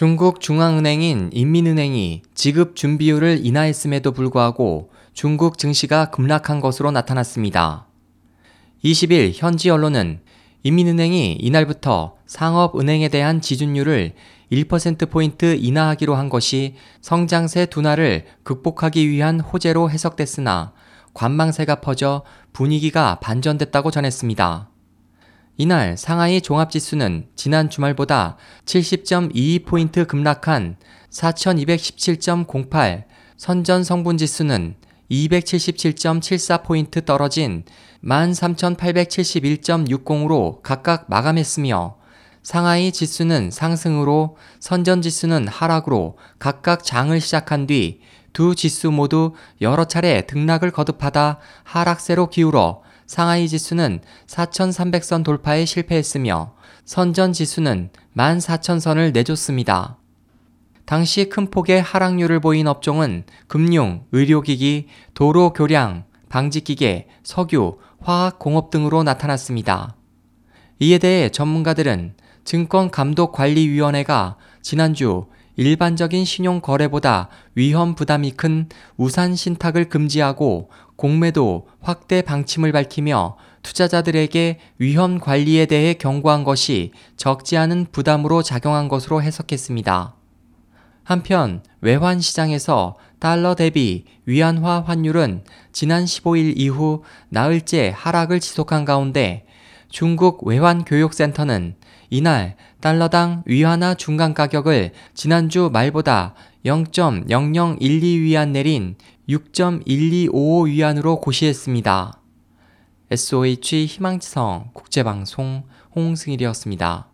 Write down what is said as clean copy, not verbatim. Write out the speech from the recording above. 중국 중앙은행인 인민은행이 지급 준비율을 인하했음에도 불구하고 중국 증시가 급락한 것으로 나타났습니다. 20일 현지 언론은 인민은행이 이날부터 상업은행에 대한 지준율을 1%포인트 인하하기로 한 것이 성장세 둔화를 극복하기 위한 호재로 해석됐으나 관망세가 퍼져 분위기가 반전됐다고 전했습니다. 이날 상하이 종합지수는 지난 주말보다 70.22포인트 급락한 4217.08, 선전 성분지수는 277.74포인트 떨어진 13871.60으로 각각 마감했으며 상하이 지수는 상승으로 선전 지수는 하락으로 각각 장을 시작한 뒤 두 지수 모두 여러 차례 등락을 거듭하다 하락세로 기울어 상하이 지수는 4300선 돌파에 실패했으며 선전 지수는 14000선을 내줬습니다. 당시 큰 폭의 하락률을 보인 업종은 금융, 의료기기, 도로 교량, 방직기계, 석유, 화학공업 등으로 나타났습니다. 이에 대해 전문가들은 증권감독관리위원회가 지난주 일반적인 신용거래보다 위험 부담이 큰 우산 신탁을 금지하고 공매도 확대 방침을 밝히며 투자자들에게 위험 관리에 대해 경고한 것이 적지 않은 부담으로 작용한 것으로 해석했습니다. 한편 외환시장에서 달러 대비 위안화 환율은 지난 15일 이후 나흘째 하락을 지속한 가운데 중국 외환교육센터는 이날 달러당 위안화 중간 가격을 지난주 말보다 0.0012위안 내린 6.1255위안으로 고시했습니다. SOH 희망지성 국제방송 홍승일이었습니다.